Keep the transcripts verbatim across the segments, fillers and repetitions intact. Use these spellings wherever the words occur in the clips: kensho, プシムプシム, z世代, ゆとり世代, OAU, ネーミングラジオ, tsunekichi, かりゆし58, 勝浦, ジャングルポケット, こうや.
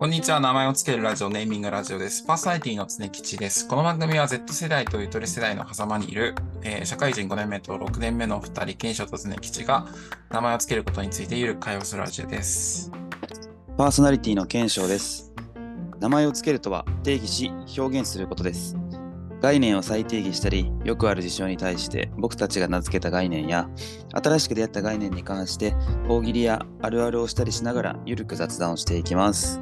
こんにちは。名前をつけるラジオ、ネーミングラジオです。パーソナリティの常吉です。この番組は Z 世代とゆとり世代の狭間にいる、えー、社会人ごねんめとろくねんめのお二人、賢翔と常吉が名前をつけることについてゆるく会話するラジオです。パーソナリティの賢翔です。名前をつけるとは定義し表現することです。概念を再定義したり、よくある事象に対して僕たちが名付けた概念や、新しく出会った概念に関して大喜利やあるあるをしたりしながらゆるく雑談をしていきます。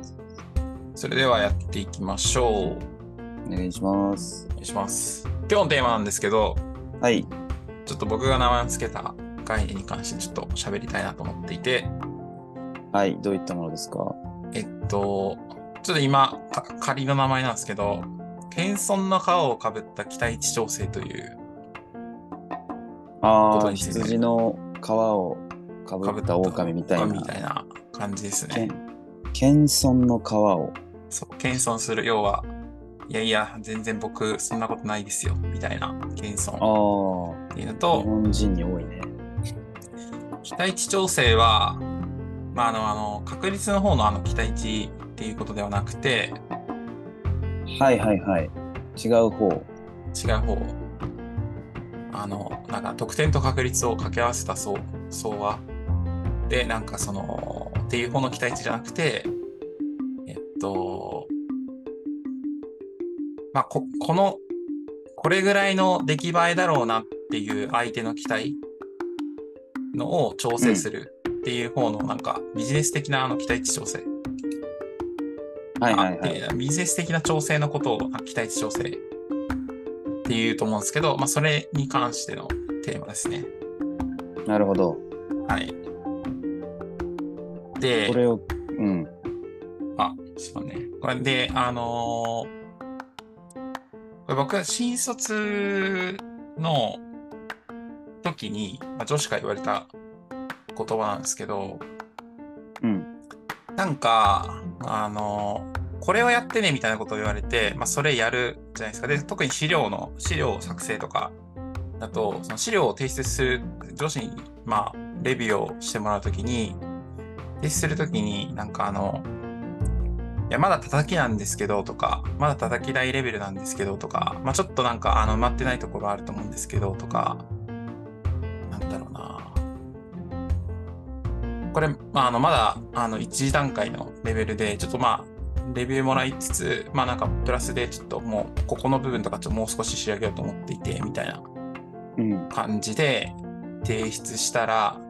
それではやっていきましょう。お願いします。お願いします。今日のテーマなんですけど、はい。ちょっと僕が名前をつけた概念に関してちょっと喋りたいなと思っていて、はい。どういったものですか？えっと、ちょっと今仮の名前なんですけど、謙遜の皮をかぶった期待値調整ということについて、ああ、羊の皮をかぶった狼みたいなみたいな感じですね。謙遜の皮をそう謙遜する、要はいやいや全然僕そんなことないですよみたいな謙遜っていうのと、日本人に多いね。期待値調整は、まあ、あのあの確率の方のあの期待値っていうことではなくて、はいはいはい、違う方違う方あのなんか得点と確率を掛け合わせたそうそうはで、なんかそのっていう方の期待値じゃなくて、えっと、まあ、こ、この、これぐらいの出来栄えだろうなっていう相手の期待のを調整するっていう方の、なんかビジネス的なあの期待値調整。はいはいはい。ビジネス的な調整のことを期待値調整っていうと思うんですけど、まあ、それに関してのテーマですね。なるほど。はい。で、これを、うん。あ、そうね。これで、あのー、これ僕は新卒の時に、まあ、女子から言われた言葉なんですけど、うん。なんか、あのー、これをやってねみたいなことを言われて、まあ、それやるじゃないですか。で、特に資料の、資料作成とかだと、その資料を提出する女子に、まあ、レビューをしてもらうときに、提出するときに、なんかあの、いや、まだ叩きなんですけどとか、まだ叩き台レベルなんですけどとか、まあちょっとなんか、あの、埋まってないところあると思うんですけどとか、なんだろうな。これ、まあ、あの、まだ、あの、一段階のレベルで、ちょっとまあ、レビューもらいつつ、まあなんか、プラスで、ちょっともう、ここの部分とか、ちょっともう少し仕上げようと思っていて、みたいな感じで、提出したら、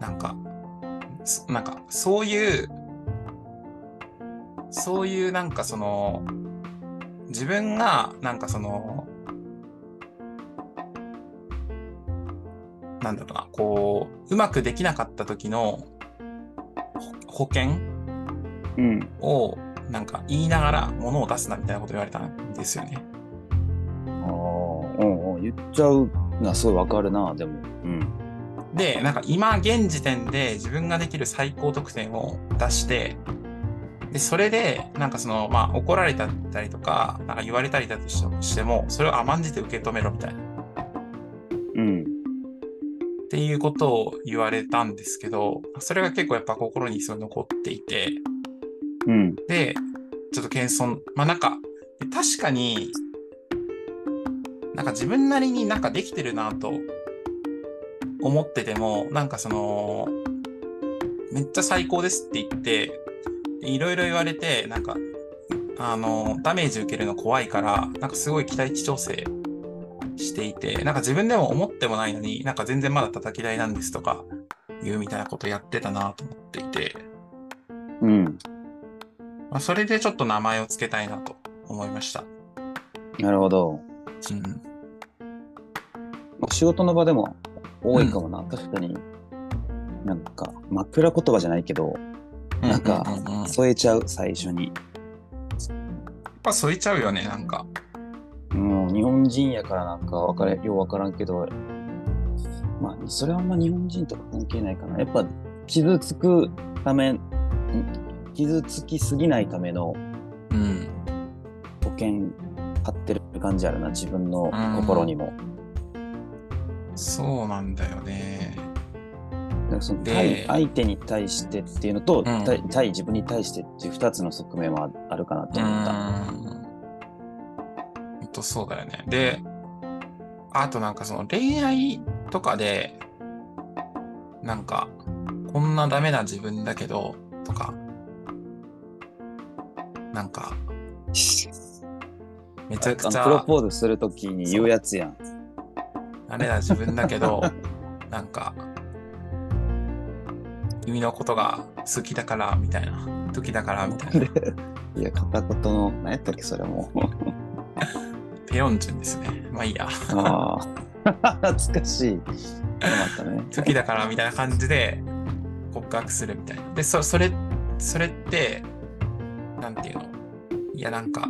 なんか、なんかそういうそういうなんかその自分がなんかそのなんだろうな、こううまくできなかった時の保険をなんか言いながら物を出すなみたいなこと言われたんですよね。ああ、うんうん、言っちゃうのはすごいわかるな。でも、うん。で、なんか今現時点で自分ができる最高得点を出して、で、それで、なんかその、まあ怒られたりとか、なんか言われたりだとしても、それを甘んじて受け止めろみたいな。うん。っていうことを言われたんですけど、それが結構やっぱ心にすごい残っていて、うん。で、ちょっと謙遜、まあなんか、確かに、なんか自分なりになんかできてるなと、思ってても、なんかその、めっちゃ最高ですって言って、いろいろ言われて、なんか、あの、ダメージ受けるの怖いから、なんかすごい期待値調整していて、なんか自分でも思ってもないのに、なんか全然まだ叩き台なんですとか、言うみたいなことやってたなと思っていて。うん。まあ、それでちょっと名前をつけたいなと思いました。なるほど。うん。仕事の場でも、多いかもな、うん、確かになんか枕言葉じゃないけど、うん、なんか、うん、添えちゃう、最初にやっぱ添えちゃうよね。なんかもう日本人やからなんか分かれよう分からんけど、まあそれはあんま日本人とか関係ないかな。やっぱ傷つくため傷つきすぎないための保険張ってる感じあるな、自分の心にも、うん、そうなんだよね。なんかその対相手に対してっていうのと、うん、対, 対自分に対してっていうふたつの側面はあるかなと思った。うん、えっと、そうだよね。で、あとなんかその恋愛とかでなんかこんなダメな自分だけどとか、なんかめちゃくちゃプロポーズするときに言うやつやん。ダメな自分だけどなんか君のことが好きだからみたいな時だからみたいな。いや片言の何やったっけそれも。ペヨンジュンですね。まあいいや。あ懐かしい。よかったね。時だからみたいな感じで告白するみたいな。で、そ、それ、それってなんていうの？いやなんか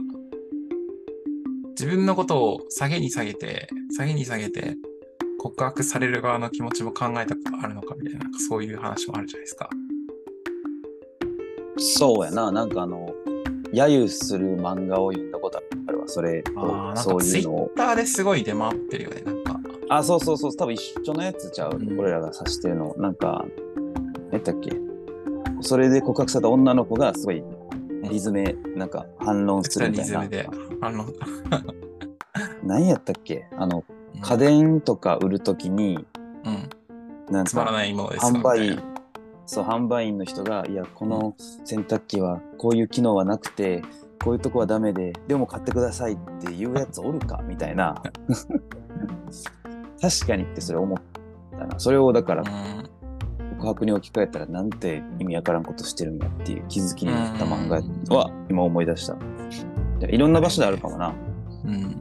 自分のことを下げに下げて下げに下げて告白される側の気持ちも考えたことあるのかみたいな、なんかそういう話もあるじゃないですか。そうやな、なんかあの揶揄する漫画を読んだことあるわ。それをそういうのをツイッターですごい出回ってるよね、なんか。あ、そうそうそう、多分一緒のやつちゃう、うん、俺らが指してるのなんかやったっけ。それで告白された女の子がすごいリズムなんか反論するみたいな。リズムで反論。何やったっけ、あの家電とか売るときに、うん、なんかつまらないものですよね。販売員、そう販売員の人が、いやこの洗濯機はこういう機能はなくてこういうとこはダメででも買ってくださいっていうやつおるかみたいな。確かにってそれ思ったな。それをだから告白に置き換えたらなんて意味わからんことしてるんだっていう気づきになった漫画は今思い出した。いろんな場所であるかもな。うん。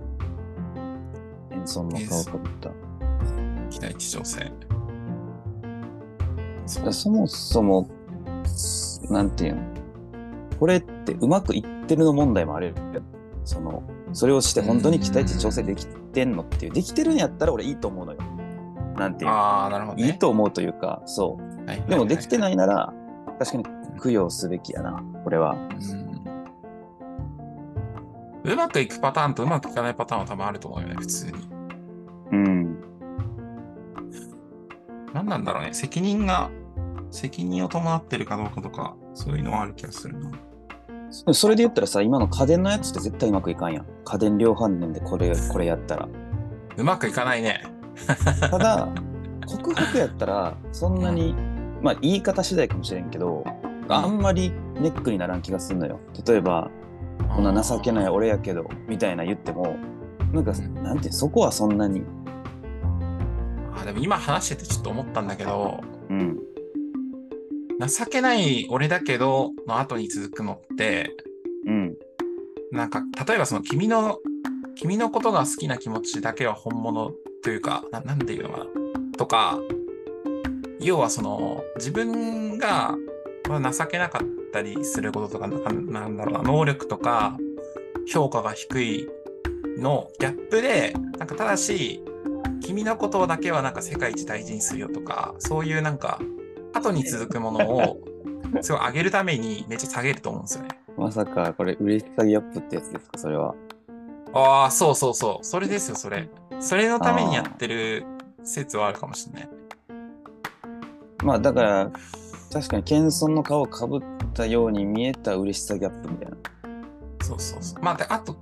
そんな顔かぶった機内地上戦。そもそもなんていうの、これってうまくいってるの問題もあるよ。そのそれをして本当に機内地上戦できてんのっていう、できてるんやったら俺いいと思うのよ。なんていうの、あ、なるほど、ね、いいと思うというか、そう、はいはいはいはい、でもできてないなら確かに供養すべきやな、これは。うん、うまくいくパターンとうまくいかないパターンは多分あると思うよね、普通に。うん。何なんだろうね、責任が、責任を伴ってるかどうかとか、そういうのはある気がするな。それで言ったらさ、今の家電のやつって絶対うまくいかんやん。家電量販店でこれ、これやったら。うまくいかないね。ただ、告白やったら、そんなに、うん、まあ言い方次第かもしれんけど、あんまりネックにならん気がするのよ。例えば、こんな情けない俺やけどみたいな言ってもなんか、うん、なんてそこはそんなに。あ、でも今話しててちょっと思ったんだけど、うん、情けない俺だけどの後に続くのって、うん、なんか例えばその君の君のことが好きな気持ちだけは本物というか な, なんていうのかなとか、要はその自分が情けなかったたりすることとか、なんだろうな、能力とか評価が低いのギャップで、なんかただし君のことだけはなんか世界一大事にするよとか、そういうなんか後に続くものをすごい上げるためにめっちゃ下げると思うんですよね。まさかこれ嬉しさギャップってやつですか、それは。ああ、そうそうそう、それですよ、それ。それのためにやってる説はあるかもしれない。まあだから確かに謙遜の顔をかぶったように見えた嬉しさギャップみたいな。そうそうそう。まあで、あと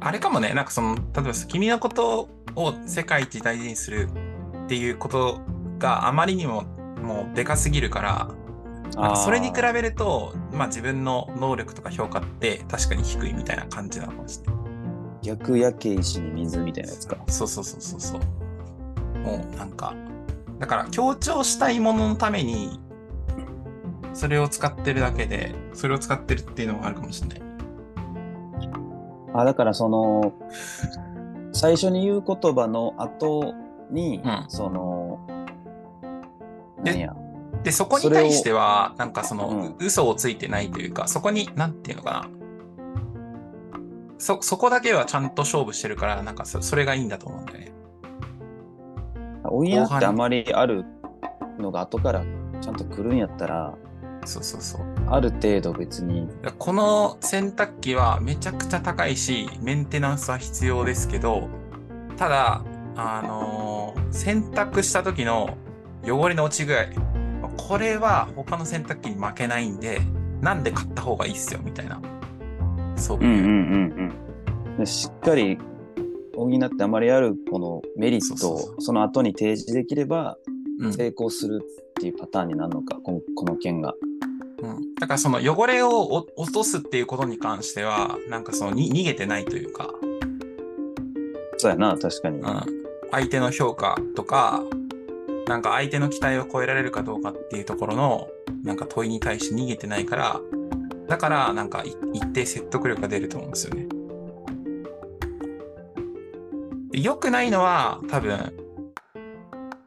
あれかもね、なんかその例えば君のことを世界一大事にするっていうことがあまりにももうでかすぎるから、なんかそれに比べるとまあ自分の能力とか評価って確かに低いみたいな感じなのかもしれない。逆やけ石に水みたいなやつか。そうそうそうそうそう。もうなんかだから強調したいもののために。それを使ってるだけで、それを使ってるっていうのがあるかもしれない。あ、だからその最初に言う言葉の後に、うん、その何やで、でそこに対してはなんかその、うん、嘘をついてないというか、そこになんていうのかな、そそこだけはちゃんと勝負してるからなんか そ, それがいいんだと思うんだよね。おいやってあまりあるのが後からちゃんと来るんやったら。そうそうそう、ある程度別にこの洗濯機はめちゃくちゃ高いしメンテナンスは必要ですけど、ただあのー、洗濯した時の汚れの落ち具合これは他の洗濯機に負けないんでなんで買った方がいいっすよみたいな、そういう、うんうんうんうん、しっかり補ってあまりあるこのメリットを そうそうそう、その後に提示できれば成功するっていうパターンになるのか、うん、この、この件が、うん、だからその汚れを落とすっていうことに関してはなんかそのに逃げてないというか、そうやな確かに、うん、相手の評価とかなんか相手の期待を超えられるかどうかっていうところのなんか問いに対して逃げてないから、だからなんか一定説得力が出ると思うんですよね。良くないのは多分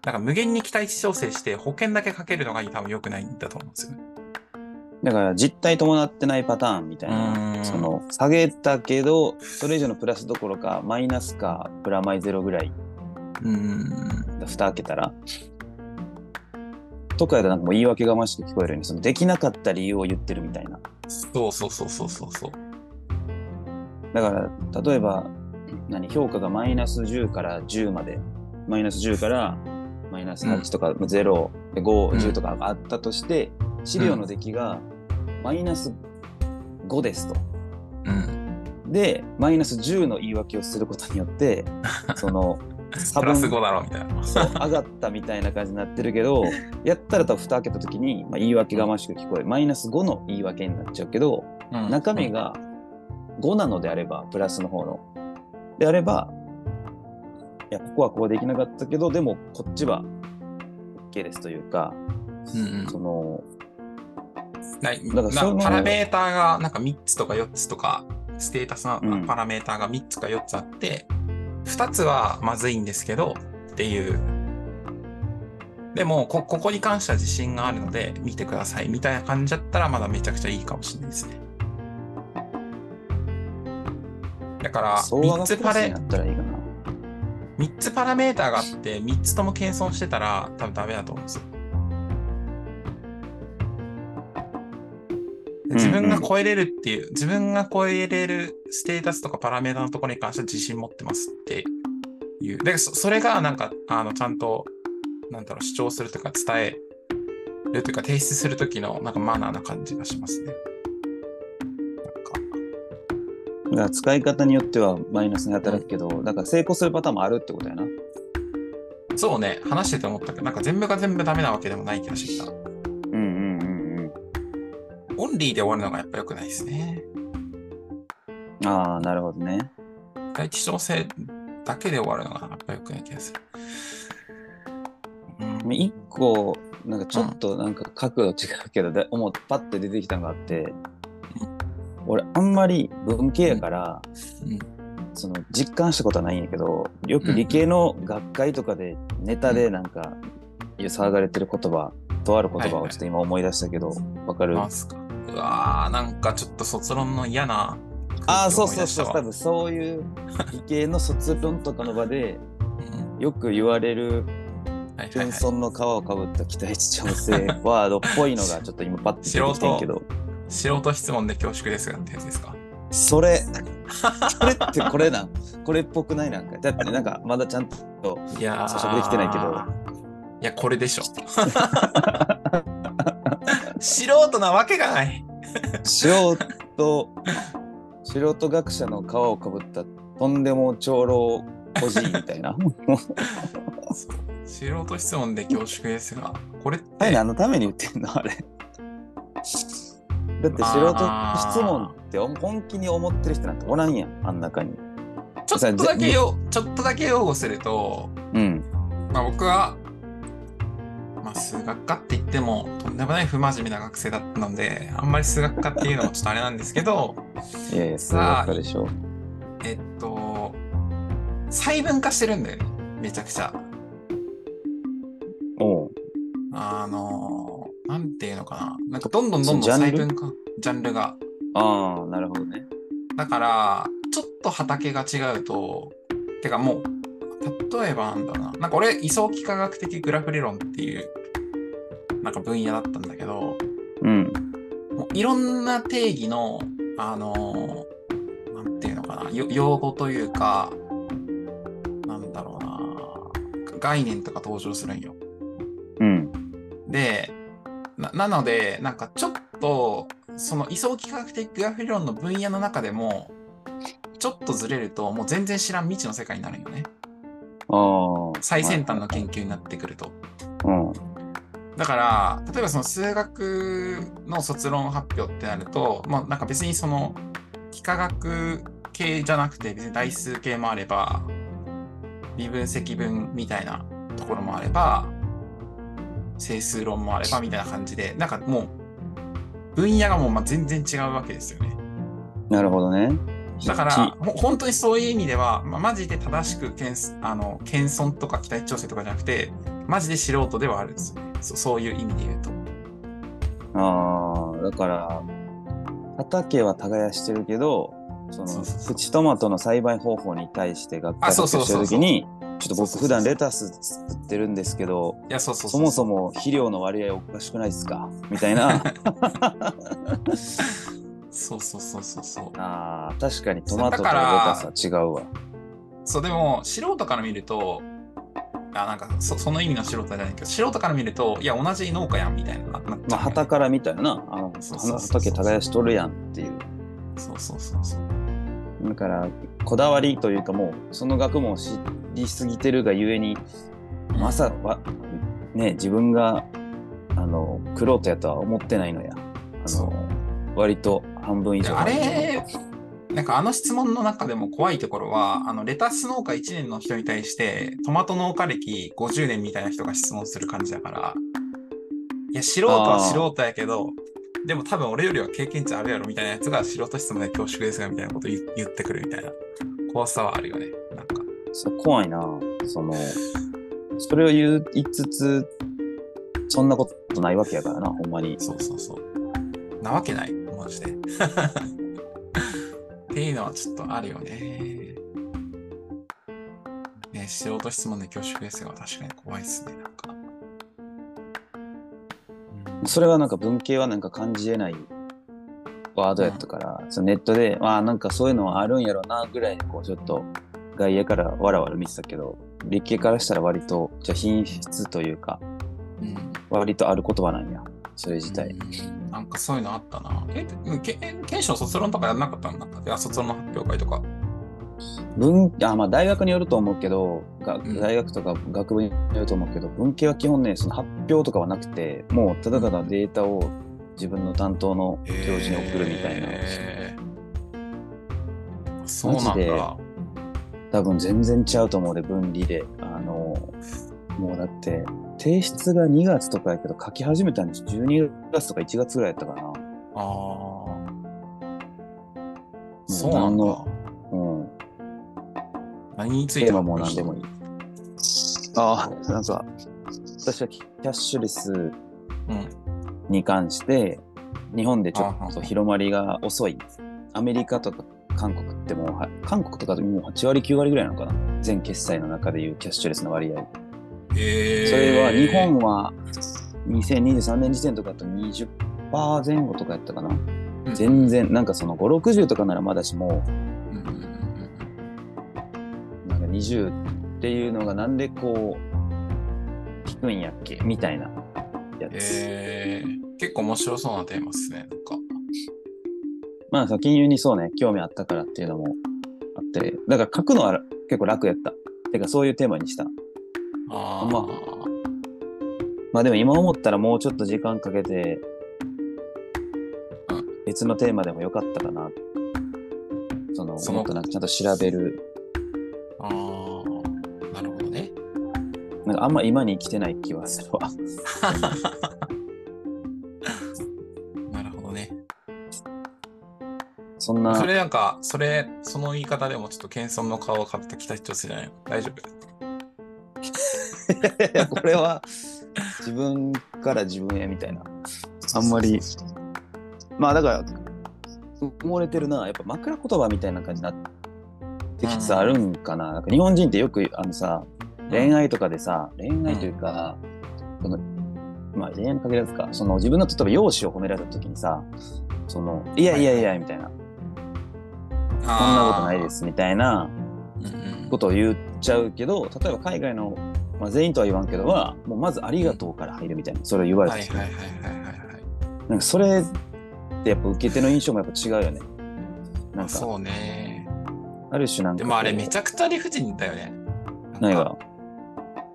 なんか無限に期待値調整して保険だけかけるのが多分良くないんだと思うんですよね。だから実態伴ってないパターンみたいな、その下げたけどそれ以上のプラスどころかマイナスかプラマイゼロぐらい、うーんふた開けたらとかやったらなんかもう言い訳がましく聞こえるようにそのできなかった理由を言ってるみたいな。そうそうそうそうそうそう。だから例えば何評価がマイナスじゅうからじゅうまで、マイナスじゅうからマイナスはちとかゼロ、うん、ご、じゅうとかあったとして、うん、資料の出来がマイナスごですと、うん、でマイナスじゅうの言い訳をすることによってそのプラスごだろみたいな上がったみたいな感じになってるけどやったら多分蓋開けた時に、まあ、言い訳がましく聞こえる、うん、マイナスごの言い訳になっちゃうけど、うん、中身がごなのであればプラスの方のであれば、いやここはこうできなかったけどでもこっちは OK ですというか、うんうん、そのなだからそのパラメーターがなんかみっつとかよっつとかステータスのパラメーターがみっつかよっつあって、うんふたつはまずいんですけどっていう、でも こ, ここに関しては自信があるので見てくださいみたいな感じだったらまだめちゃくちゃいいかもしれないですね。だからみっつパレみっつパラメーターがあってみっつとも謙遜してたら多分ダメだと思うんですよ。自分が超えれるっていう、うんうん、自分が超えれるステータスとかパラメータのところに関しては自信持ってますっていう。で、そ, それがなんか、あの、ちゃんと、なんだろう、主張するとか伝えるというか、提出するときのなんかマナーな感じがしますね。なんか。だから使い方によってはマイナスに働くけど、うん、なんか成功するパターンもあるってことやな。そうね、話してて思ったけど、なんか全部が全部ダメなわけでもない気がしてきた。オンリーで終わるのがやっぱ良くないですね。ああ、なるほどね。第一調整だけで終わるのがやっぱ良くない気がする。うん、いっこ、なんかちょっとなんか角度違うけど、うん、思ってパッて出てきたのがあって、うん、俺あんまり文系やから、うんうん、その実感したことはないんやけど、よく理系の学会とかでネタでなんか騒がれてる言葉、とある言葉をちょっと今思い出したけど、はいはい、わかる？うわー、なんかちょっと卒論の嫌なああそうそうそう多分そういう理系の卒論とかの場でよく言われる謙遜の皮をかぶった期待値調整ワードっぽいのがちょっと今パッと出てきてんけど素人質問で恐縮ですがってやつですか？それそれってこれなこれっぽくないなんかだってなんかまだちゃんと咀嚼できてないけどいやこれでしょ素人なわけがない素人素人学者の皮をかぶったとんでも長老おじいみたいな素人質問で恐縮ですがこれって何のために言ってんのあれだって素人質問って本気に思ってる人なんておらんやんあん中にちょっとだけよちょっとだけ擁護すると、うんまあ、僕はまあ、数学科って言ってもとんでもない不真面目な学生だったのであんまり数学科っていうのもちょっとあれなんですけどいやいや数学科でしょえっと細分化してるんだよねめちゃくちゃおうあのなんていうのかななんかどんどんどんどん細分化ジャンルがああなるほどねだからちょっと畑が違うとてかもう例えばなんだろうな、なんか俺、位相幾何学的グラフ理論っていうなんか分野だったんだけど、うん、もういろんな定義の、あのー、なんていうのかな、用語というか、なんだろうな、概念とか登場するんよ。うん、で、な, なのでなんかちょっとその位相幾何学的グラフ理論の分野の中でもちょっとずれるともう全然知らん未知の世界になるよね。あ、最先端の研究になってくると、うん、だから例えばその数学の卒論発表ってなると、まあ、なんか別にその幾何学系じゃなくて別に代数系もあれば微分積分みたいなところもあれば整数論もあればみたいな感じでなんかもう分野がもうまあ全然違うわけですよね。なるほどね。だから本当にそういう意味では、まあ、マジで正しく謙遜とか期待調整とかじゃなくてマジで素人ではあるんですよね。 そ, そういう意味で言うとああ、だから畑は耕してるけどそのそうそうそうプチトマトの栽培方法に対してがっかりしてるときにちょっと僕普段レタス作ってるんですけどいやそうそうそうそうそもそも肥料の割合おかしくないですかみたいなそうそうそうそうそうあ確かにトマトとレタスは違うわ。そうでも素人から見るとあなんか そ, その意味の素人じゃないけど素人から見るといや同じ農家やんみたいなはた、ねまあ、からみたいななあの畑耕しとるやんっていうそうそうそうそうだからこだわりというかもうその学問を知りすぎてるがゆえにまさか、ね、自分があのクロートやとは思ってないのやあの割と半分以上あれなんかあの質問の中でも怖いところはあのレタス農家いちねんの人に対してトマト農家歴ごじゅうねんみたいな人が質問する感じだからいや素人は素人やけどでも多分俺よりは経験値あるやろみたいなやつが素人質問で恐縮ですがみたいなこと言ってくるみたいな怖さはあるよね。なんかそう怖いなそのそれを言いつつそんなことないわけやからなほんまにそうそうそうなわけないマジでっていうのはちょっとあるよね。ね素人質問で恐縮ですが確かに怖いっすね。なんかそれはなんか文系はなんか感じ得ないワードやったから、うん、そのネットでまあなんかそういうのはあるんやろうなぐらいこうちょっと外野からわらわら見てたけど理系からしたら割とじゃ品質というか、うん、割とある言葉なんやそれ自体、うん、なんかそういうのあったな。えけ研修の卒論とかやんなかったんだった。卒論の発表会とか文あまあ大学によると思うけどが大学とか学部によると思うけど、うん、文系は基本ねその発表とかはなくてもうただただデータを自分の担当の教授に送るみたいな、えー、そうなんだ。多分全然違うと思うで分離であのもうだって提出がにがつとかやけど書き始めたんですじゅうにがつとかいちがつぐらいやったかな。ああそうなんだ。何についても何でもいい。ああ、なんか私はキャッシュレスに関して、うん、日本でちょっと広まりが遅い。アメリカとか韓国ってもう韓国とかでもうはちわりきゅうわりぐらいなのかな。全決済の中でいうキャッシュレスの割合。えー、それは日本はにせんにじゅうさんねん時点とかだと にじゅっパーセントぜんごとかやったかな。うん、全然なんかそのごじゅう、ろくじゅうとかならまだしも。うんにじゅうっていうのがなんでこう低いんやっけみたいなやつ、えー、結構面白そうなテーマですね。なんかまあさ金融にそうね興味あったからっていうのもあってだから書くのは結構楽やったてかそういうテーマにした。あ、まあ、まあでも今思ったらもうちょっと時間かけて別のテーマでもよかったかな、うん、そのそのもっとなんかちゃんと調べる。あーなるほどね。なんかあんま今に生きてない気はするわなるほどね。そんなそれなんかそれその言い方でもちょっと謙遜の顔をかぶった北人じゃないの大丈夫これは自分から自分へみたいなあんまりまあだから埋もれてるなやっぱ枕言葉みたいな感じになってきつつあるんかな。なんか日本人ってよくあのさ恋愛とかでさ、うん、恋愛というか、うん、そのまあ恋愛に限らずかその自分の例えば容姿を褒められた時にさそのいやいやいやみたいな、はい、そんなことないですみたいなことを言っちゃうけど、うんうん、例えば海外の、まあ、全員とは言わんけどはもうまずありがとうから入るみたいなそれを言われてる、はいはいはいはいなんかそれってやっぱ受け手の印象もやっぱ違うよね。なんかそうね。ある種なんかでもあれめちゃくちゃ理不尽だよね。何が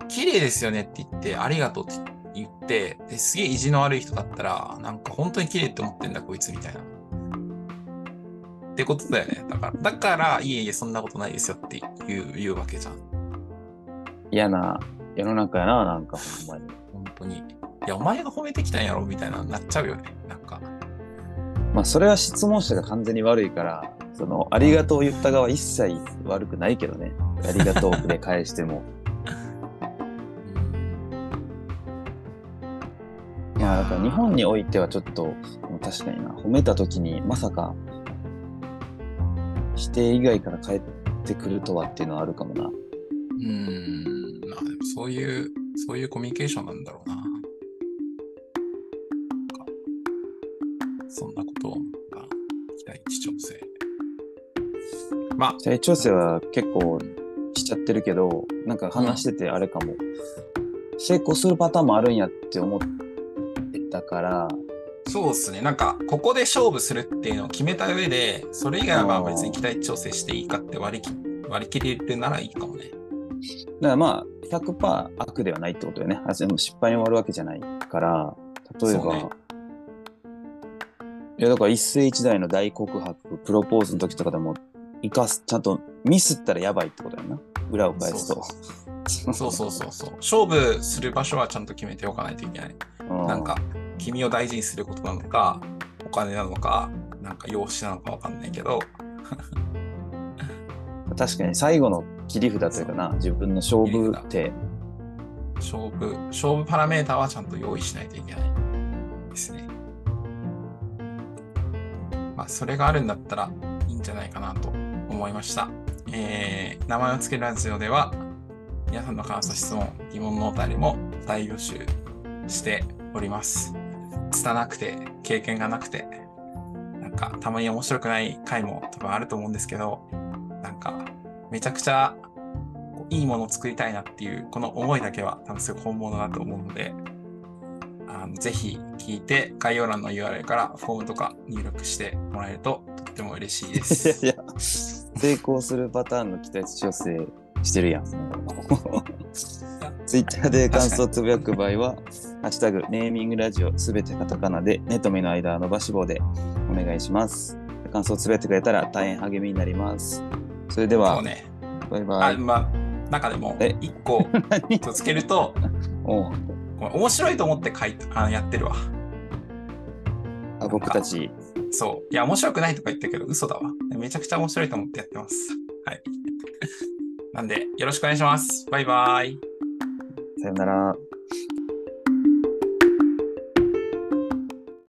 綺麗ですよねって言ってありがとうって言ってですげえ意地の悪い人だったらなんか本当に綺麗って思ってんだこいつみたいなってことだよね。だからだからいえいえそんなことないですよって言う、言うわけじゃん。嫌な世の中やな。なんかほんまに本当にいやお前が褒めてきたんやろみたいななっちゃうよね。なんかまあそれは質問者が完全に悪いからそのありがとうを言った側一切悪くないけどね。ありがとうで返してもいやだから日本においてはちょっと確かにな、褒めた時にまさか否定以外から返ってくるとはっていうのはあるかもな。うーん、まあでもそういうそういうコミュニケーションなんだろうな。そんなことが期待値調整。まあ期待調整は結構しちゃってるけど、なんか話しててあれかも、うん、成功するパターンもあるんやって思ってたから。そうですね。なんかここで勝負するっていうのを決めた上で、それ以外は別に期待調整していいかって割り割り切れるならいいかもね。だからまあ ひゃくパーセント 悪ではないってことよね。あ、でも失敗に終わるわけじゃないから、例えば。いやだから一世一代の大告白、プロポーズの時とかでも生かす、ちゃんとミスったらやばいってことやな。裏を返すと。そうそうそうそう。勝負する場所はちゃんと決めておかないといけない。なんか君を大事にすることなのか、お金なのか、なんか養子なのかわかんないけど。確かに最後の切り札というかな、自分の勝負って。勝負、勝負パラメーターはちゃんと用意しないといけないですね。まあ、それがあるんだったらいいんじゃないかなと思いました。えー、名前をつけるラジオでは皆さんの感想、質問、疑問のお便りも大募集しております。拙くて経験がなくてなんかたまに面白くない回も多分あると思うんですけど、なんかめちゃくちゃいいものを作りたいなっていうこの思いだけは多分すごい本物だと思うので。あのぜひ聞いて概要欄の ユーアールエル からフォームとか入力してもらえるととっても嬉しいです。いやいや成功するパターンの期待値調整してるやん。Twitter で感想をつぶやく場合はハッシュタグネーミングラジオすべてカタカナで根と目の間は伸ばし棒でお願いします。感想をつぶやいてくれたら大変励みになります。それでは、ね、バイバイ。あ、まあ、中でもいっことつけると。おう面白いと思って書いてあのやってるわ。あ、僕たち。そう。いや、面白くないとか言ったけど、嘘だわ。めちゃくちゃ面白いと思ってやってます。はい。なんで、よろしくお願いします。バイバイ。さよなら。